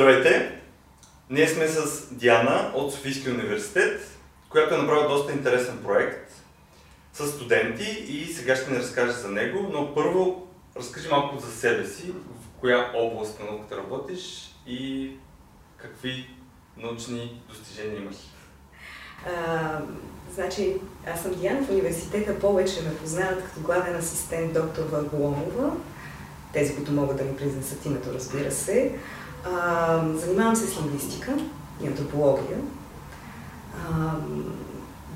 Здравейте! Ние сме с Диана от Софийски университет, която е направила доста интересен проект с студенти и сега ще ни разкаже за него, но първо разкажи малко за себе си, в коя област на науката работиш и какви научни достижения имаш. Значи, аз съм Диана, в университета повече ме познават като главен асистент доктор Върголомова. Тези, които могат да ми произнесат името, разбира се. Занимавам се с лингвистика и антропология.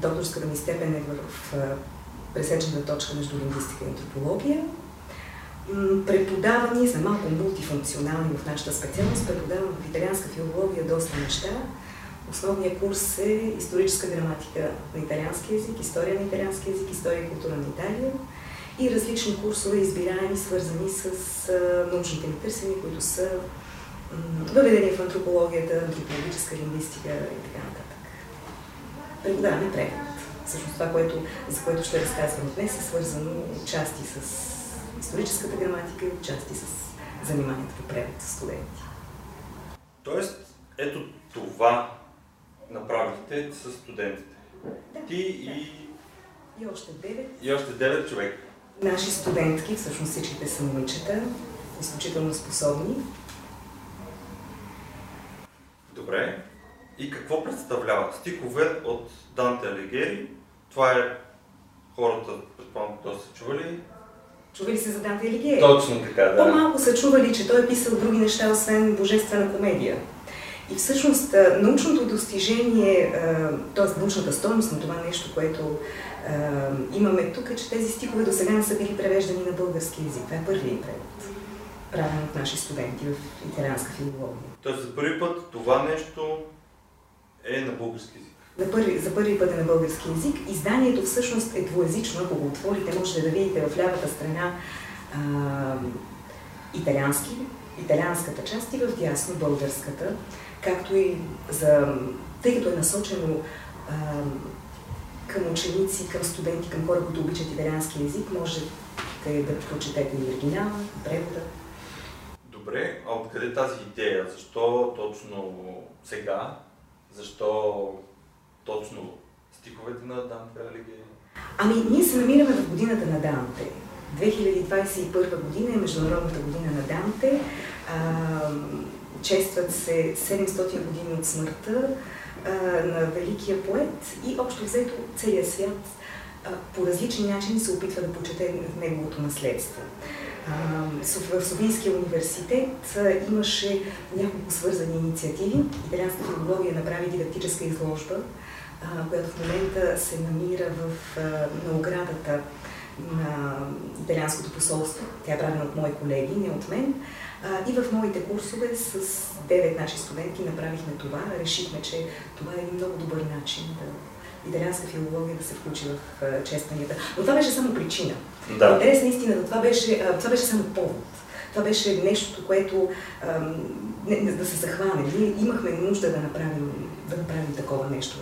Докторската ми степен е в пресечната точка между лингвистика и антропология. Преподавам, ние сме малко мултифункционални в нашата специалност, преподавам в италианска филология доста неща. Основният курс е историческа граматика на италиански език, история на италиански език, история и култура на Италия и различни курсове, избираеми, свързани с научните ми търсения, които са въведени в антропологията, антропологическа лингвистика и така нататък. Преподаваме превод. Всъщност това, за което ще разказвам днес, е свързано отчасти с историческата граматика и отчасти с заниманията по превод с студенти. Тоест, ето това направихте с студентите. Да, И още 9. И още 9 човека. Наши студентки, всъщност всичките са момичета, изключително способни. Добре. И какво представлява? Стихове от Данте Алигиери. Това е хората, предполагам, доста са чували. Чували се за Данте Алигиери? Точно така, да. По-малко са чували, че той е писал други неща, освен Божествена комедия. И всъщност научното достижение, т.е. научната стойност на това нещо, което имаме тук, е, че тези стихове до сега не са били превеждани на български език. Това е първият превод, правен от наши студенти в италианска филология. Тоест за първи път това нещо е на български език? За първи път е на български език. Изданието всъщност е двуязично. Ако го отворите, можете да видите в лявата страна италианската част и в дясно българската, както и тъй като е насочено към ученици, към студенти, към хора, които обичат италиански език, можете да прочетете и оригинала, превода. Добре, а откъде тази идея? Защо точно сега? Защо точно стиховете на Данте Алигиери? Ами, ние се намираме в годината на Данте. 2021 година е Международната година на Данте. Честват се 700 години от смъртта на великия поет и общо взето целият свят по различни начини се опитва да почете неговото наследство. В Софийския университет имаше няколко свързани инициативи. Италианска филология направи дидактическа изложба, която в момента се намира на оградата на италианското посолство. Тя е правена от мои колеги, не от мен. И в моите курсове с 9 наши студентки направихме това. Решихме, че това е един много добър начин италианска филология да се включи в честванията. Но това беше само причина. Да. Интерес на истината, това беше само повод. Това беше нещо, което да се захване. Ние имахме нужда да направим такова нещо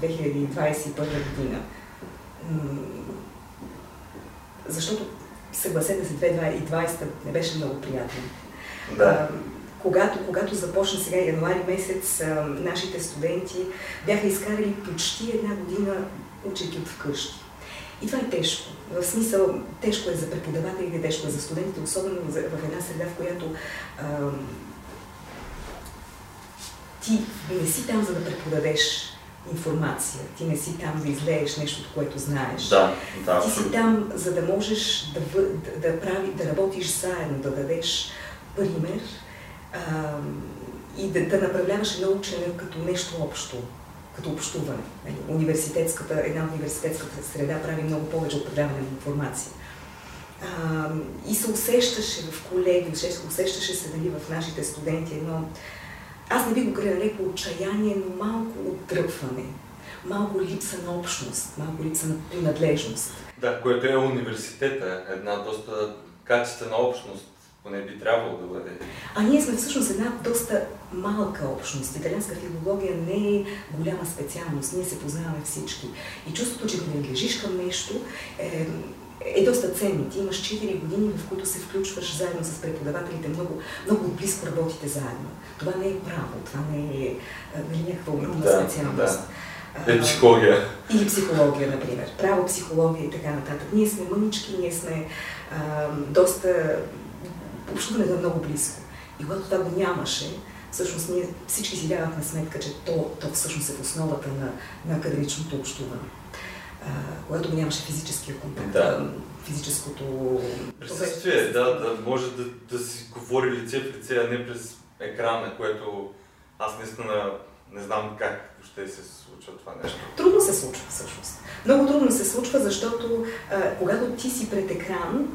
в 2021 година. Защото, съгласете се, 2020 не беше много приятно. Да. Когато започна сега януари месец, нашите студенти бяха изкарали почти една година, учейки от вкъщи. И това е тежко. В смисъл, тежко е за преподавателите, тежко е за студентите, особено в една среда, в която ти не си там, за да преподадеш информация. Ти не си там да излееш нещото, което знаеш. Да, ти си там, за да можеш да работиш заедно, да дадеш пример и да направляваш едно учене като нещо общо, като общуване. Една университетската среда прави много повече от предаване на информация. И се усещаше в колеги, усещаше се дали в нашите студенти едно, аз не би го нарекла отчаяние, но малко отдръпване, малко липса на общност, малко липса на принадлежност. Да, което е университета, една доста качествена общност. Не би трябвало да бъде. А ние сме всъщност една доста малка общност. Италианска филология не е голяма специалност. Ние се познаваме всички. И чувството, че принадлежиш към нещо, е доста ценно. Ти имаш 4 години, в които се включваш заедно с преподавателите, много близко работите заедно. Това не е право, това не е някаква огромна специалност. Да. Или психология. Или психология, например. Право, психология и така нататък. Ние сме мънички, ние сме доста... Общуването е много близко. И когато това го нямаше, всъщност ние всички си давахме сметка, че то всъщност е в основата на академичното общуване. Когато го нямаше физическия контакт, да. Физическото... Присъствие, да, може да си говори лице в лице, а не през екрана, което аз наистина не знам как ще се случва това нещо. Трудно се случва всъщност. Много трудно се случва, защото когато ти си пред екран,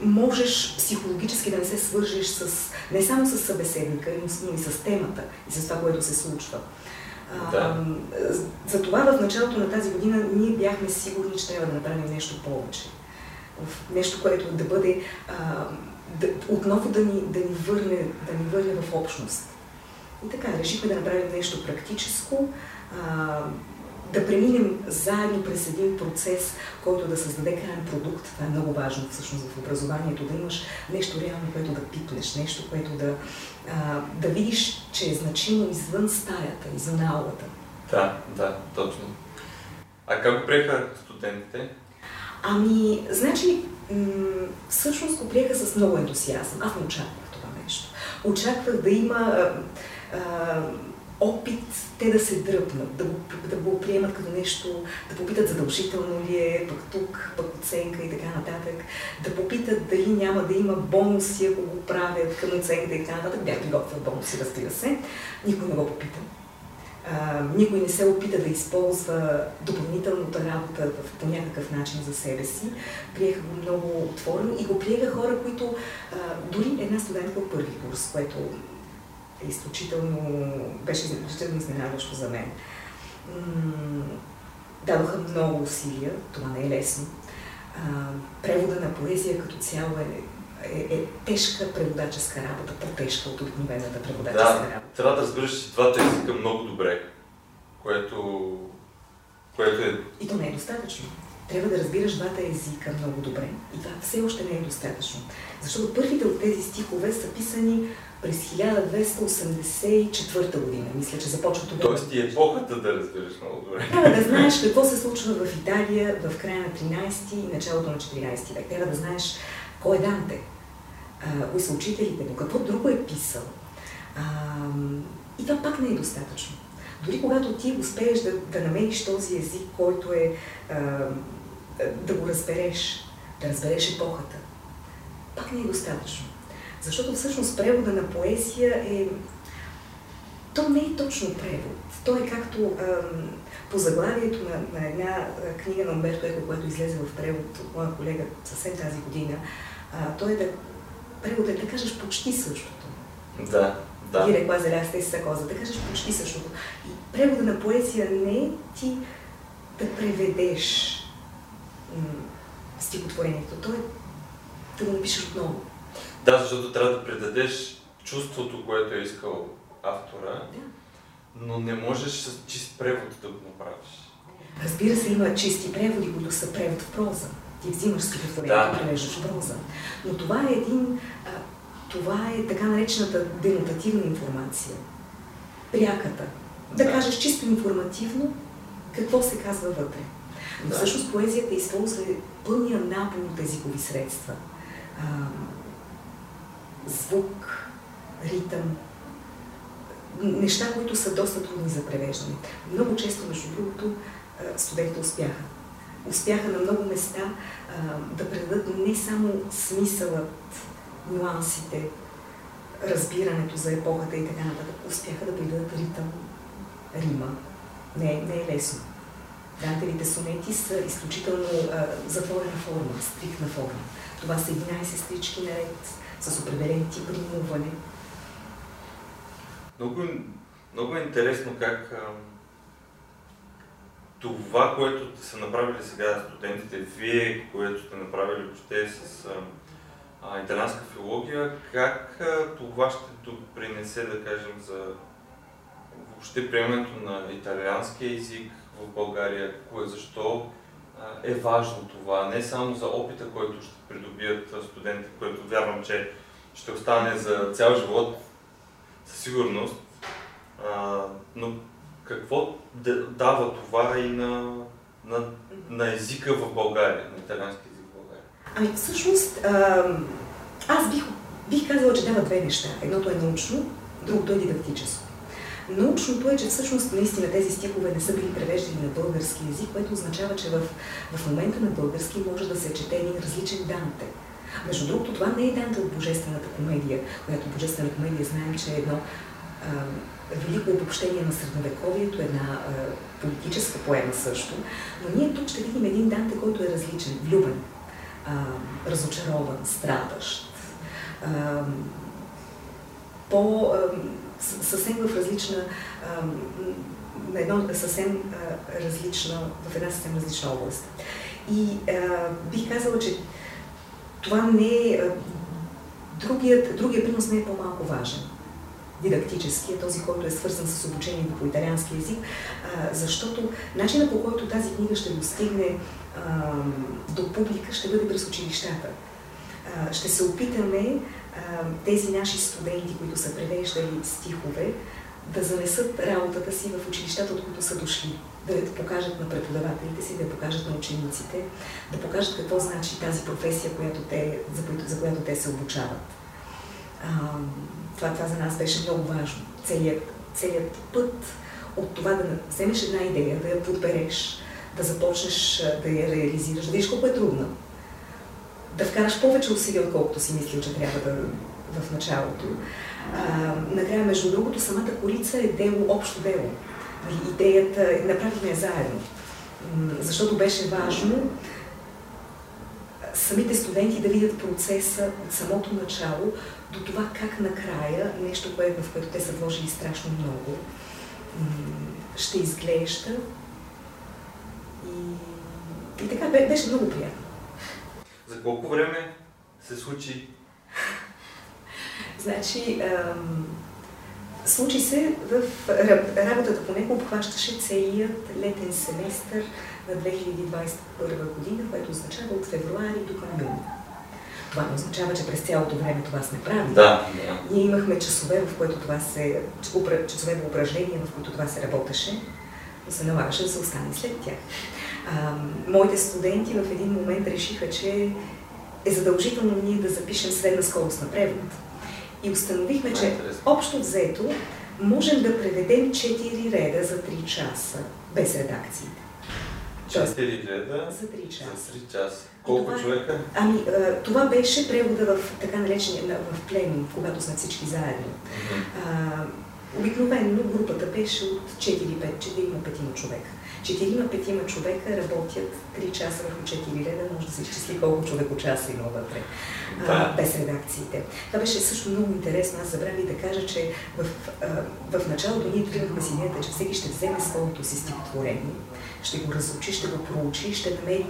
можеш психологически да не се свържиш не само с събеседника, но и с темата, и с това, което се случва. Да. Затова в началото на тази година ние бяхме сигурни, че трябва да направим нещо повече. Нещо, което да бъде, отново да ни върне в общност. И така, решихме да направим нещо практическо, да преминем заедно през един процес, който да създаде крайен продукт. Това е много важно всъщност в образованието, да имаш нещо реално, което да пипнеш, нещо, което да видиш, че е значимо извън стаята, извън аулата. Да, точно. А как го приеха студентите? Ами, значи, всъщност го приеха с много ентусиазъм. Аз не очаквах това нещо. Очаквах да има опит те да се дръпнат, да го приемат като нещо, да попитат задължително ли е, пък тук, пък оценка и така нататък, да попитат дали няма да има бонуси, ако го правят към оценката и така нататък. Бях приготвила бонуси, разбира се. Никой не го попита. Никой не се опита да използва допълнителната работа по някакъв начин за себе си. Приеха го много отворено и го приеха хора, които дори една студентка от първи курс, което беше изключително изненадващо за мен. Дадоха много усилия, това не е лесно. Превода на поезия като цяло е тежка преводаческа работа, по-тежка от обикновената преводаческа работа. Трябва да разбираш двата езика много добре, което е... И то не е достатъчно. Трябва да разбираш двата езика много добре. И това все още не е достатъчно. Защото първите от тези стихове са писани през 1284 година, мисля, че започва тогава. Тоест и епохата да разбираш много добре. Трябва да знаеш какво се случва в Италия в края на 13 и началото на 14 век. Трябва да знаеш кой е Данте, кои са учителите му, какво друго е писал. И това пак не е достатъчно. Дори когато ти успееш да намериш този език, който е да го разбереш, да разбереш епохата, пак не е достатъчно. Защото всъщност превода на поезия то не е точно превод. То е както по заглавието на една книга на Умберто Еко, която излезе в превод от моя колега съвсем тази година. Превод е да кажеш почти същото. Да. И рекла зеля с тези сакоза, да кажеш почти същото. И превода на поезия не е ти да преведеш стихотворението. То е да го напишеш отново. Да, защото трябва да предадеш чувството, което е искал автора, но не можеш с чист превод да го направиш. Разбира се, има чисти преводи, които са превод в проза. Ти взимаш стихотворението и превеждаш в проза. Но това е така наречената денотативна информация. Пряката. Да кажеш чисто информативно какво се казва вътре. Но всъщност поезията използва пълния набор от езикови средства. Звук, ритъм, неща, които са доста трудни за превеждане. Много често, между другото, студентите успяха. Успяха на много места да предадат не само смисълът, нюансите, разбирането за епохата и така нататък. Успяха да придадат ритъм, рима. Не е лесно. Дантевите сонети са изключително затворена форма, стрикна форма. Това са 11 стрички наред, с определен тип римуване. Много е интересно как това, което са направили сега студентите, вие, което сте направили въобще с италианска филология, как това ще допринесе, да кажем, за въобще приемането на италианския език в България, защо е важно това. Не само за опита, който ще придобият студентите, който вярвам, че ще остане за цял живот, със сигурност, но какво дава това и на езика в България, на италиански език в България? Ами всъщност, аз бих казала, че дава две неща. Едното е научно, другото е дидактическо. Научното е, че всъщност наистина тези стихове не са били превеждани на български език, което означава, че в момента на български може да се чете един различен Данте. Между другото, това не е Данте от Божествената комедия, която Божествената комедия знаем, че е едно велико обобщение на средновековието, една политическа поема също. Но ние тук ще видим един Данте, който е различен, влюбен, разочарован, страдащ, съвсем в различна, в една съвсем различна област. И бих казала, че това не е, другият принос не е по-малко важен. Дидактически е този, който е свързан с обучението по италиански език, защото начинът, по който тази книга ще достигне до публика, ще бъде през училищата. Ще се опитаме тези наши студенти, които са превеждали стихове, да занесат работата си в училищата, от които са дошли. Да я покажат на преподавателите си, да я покажат на учениците, да покажат какво значи тази професия, за която те се обучават. Това за нас беше много важно. Целият път от това да вземеш една идея, да я подбереш, да започнеш да я реализираш, да видиш колко е трудна. Да вкараш повече усилия, отколкото си мислил, че трябва да в началото. Накрая, между другото, самата корица е дело, общо дело. Идеята направихме заедно, защото беше важно самите студенти да видят процеса от самото начало до това как накрая нещо, в което те са вложили страшно много, ще изглежда. И така беше много приятно. За колко време се случи? Значи, случи се работата по него обхващаше целият летен семестър на 2021 година, което означава от февруари до към юни. Това не означава, че през цялото време това сме правили. Да. Ние имахме часове, часове по упражнения, в които това се работеше, но се налагаше да се остане след тях. Моите студенти в един момент решиха, че е задължително ние да запишем средна скорост на превод. И установихме, че общо взето можем да преведем 4 реда за 3 часа, без редакциите. 4 реда за 3 часа. Колко човека? Ами, това беше превода в така наречения в пленум, когато сме всички заедно. Обикновено групата беше от 4-5 човека. 4-5 човека работят 3 часа върху 4 реда, може да се изчисли колко човекочаса има вътре, без редакциите. Това беше също много интересно. Аз забравих да кажа, че в началото ние тръгнахме с идеята, че всеки ще вземе своето си стихотворение, ще го разучи, ще го проучи, ще намери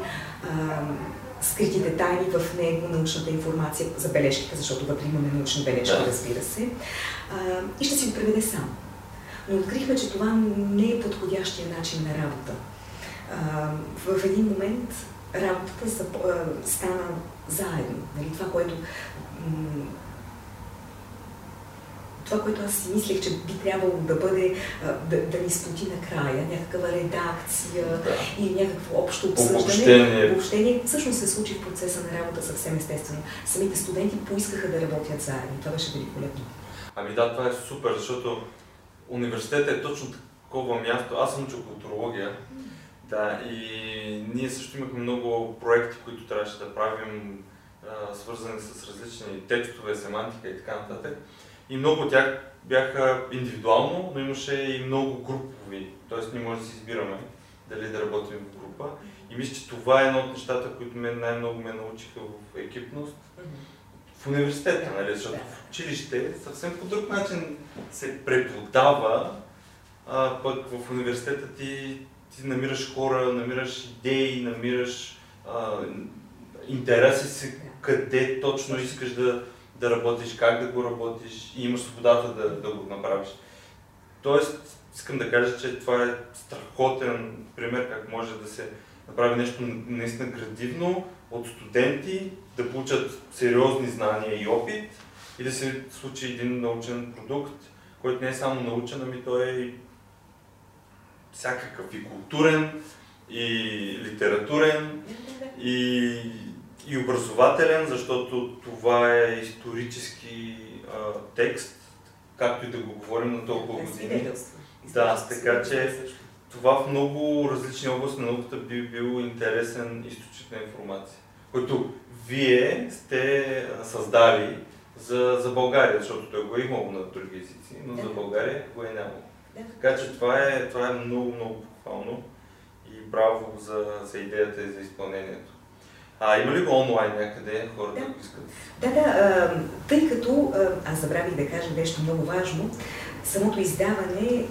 скритите тайни в него, научната информация, забележките, защото вътре имаме научни бележки, разбира се, и ще си го преведе сам. Но открихме, че това не е подходящия начин на работа. В един момент работата стана заедно. Това, което аз си мислех, че би трябвало да бъде, да ни спути накрая, някаква редакция или някакво общо обсъждане, обобщение, всъщност се случи в процеса на работа съвсем естествено. Самите студенти поискаха да работят заедно. Това беше великолепно. Ами да, това е супер, защото университетът е точно такова място. Аз съм учил културология, и ние също имахме много проекти, които трябваше да правим, свързани с различни текстове, семантика и така нататък. И много от тях бяха индивидуално, но имаше и много групови, т.е. ние може да си избираме дали да работим в група. И мисля, че това е едно от нещата, които най-много ме научиха в екипност. В университета, нали? Защото в училище съвсем по друг начин се преподава, пък в университета ти намираш хора, намираш идеи, намираш интереси си, къде точно искаш да работиш, как да го работиш и имаш свободата да го направиш. Тоест, искам да кажа, че това е страхотен пример как може да се направи нещо наистина градивно, от студенти да получат сериозни знания и опит и да се случи един научен продукт, който не е само научен, ами той е и всякакъв, и културен, и литературен, и образователен, защото това е исторически текст, както и да го говорим на толкова години. Да, така че това в много различни области на науката би бил интересен източник на информация, който вие сте създали за България, защото той го е имало на други езици, но за България го е нямало. Така че това е много похвално и браво за идеята и за изпълнението. Има ли го онлайн някъде хората, ако искат? Да, тъй като, аз забравих да кажа нещо много важно, самото издаване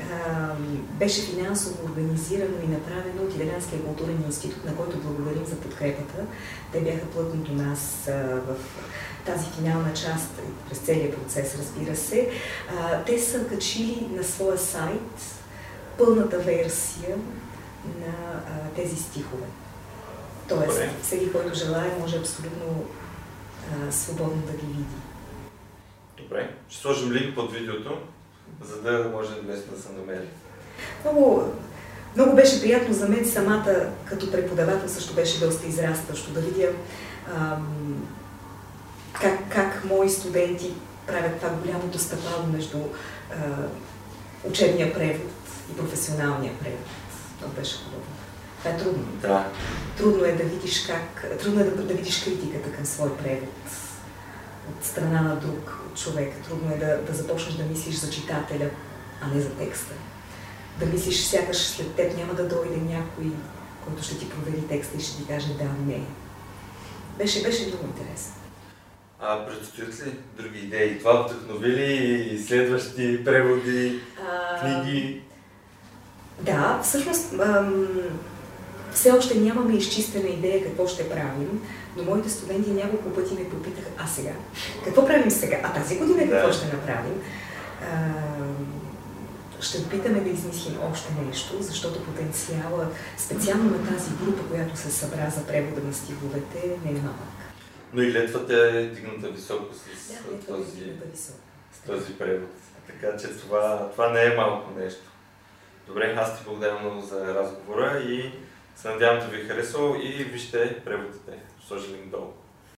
беше финансово организирано и направено от Италианския културен институт, на който благодарим за подкрепата. Те бяха плътно до нас в тази финална част, през целия процес, разбира се. Те са качили на своя сайт пълната версия на тези стихове. Тоест, всеки, който желая, може абсолютно свободно да ги види. Добре. Ще сложим линк под видеото, за да може днес да се намери. Много беше приятно за мен самата, като преподавател, също беше доста израстващо да видя как мои студенти правят това голямото стъпало между учебния превод и професионалния превод. Това беше хубаво. Това е трудно. Да. Трудно е да видиш да видиш критиката към свой превод от страна на друг човек. Трудно е да започнеш да мислиш за читателя, а не за текста. Да мислиш, сякаш след теб няма да дойде някой, който ще ти провери текста и ще ти каже да, не. Беше много интересно. Предстоят ли други идеи? Това вдъхнови ли следващи преводи, книги? Да, всъщност все още нямаме изчистена идея какво ще правим, но моите студенти няколко пъти ме попитаха, сега? Какво правим сега? Тази година какво ще направим? Ще опитаме да измислим още нещо, защото потенциала, специално на тази група, която се събра за превода на стиховете, не е малък. Но и летвата е дигната високо с този превод. Така че това не е малко нещо. Добре, аз ти благодаря много за разговора и се надявам да ви е харесало и вижте преводите. Сложим линк долу.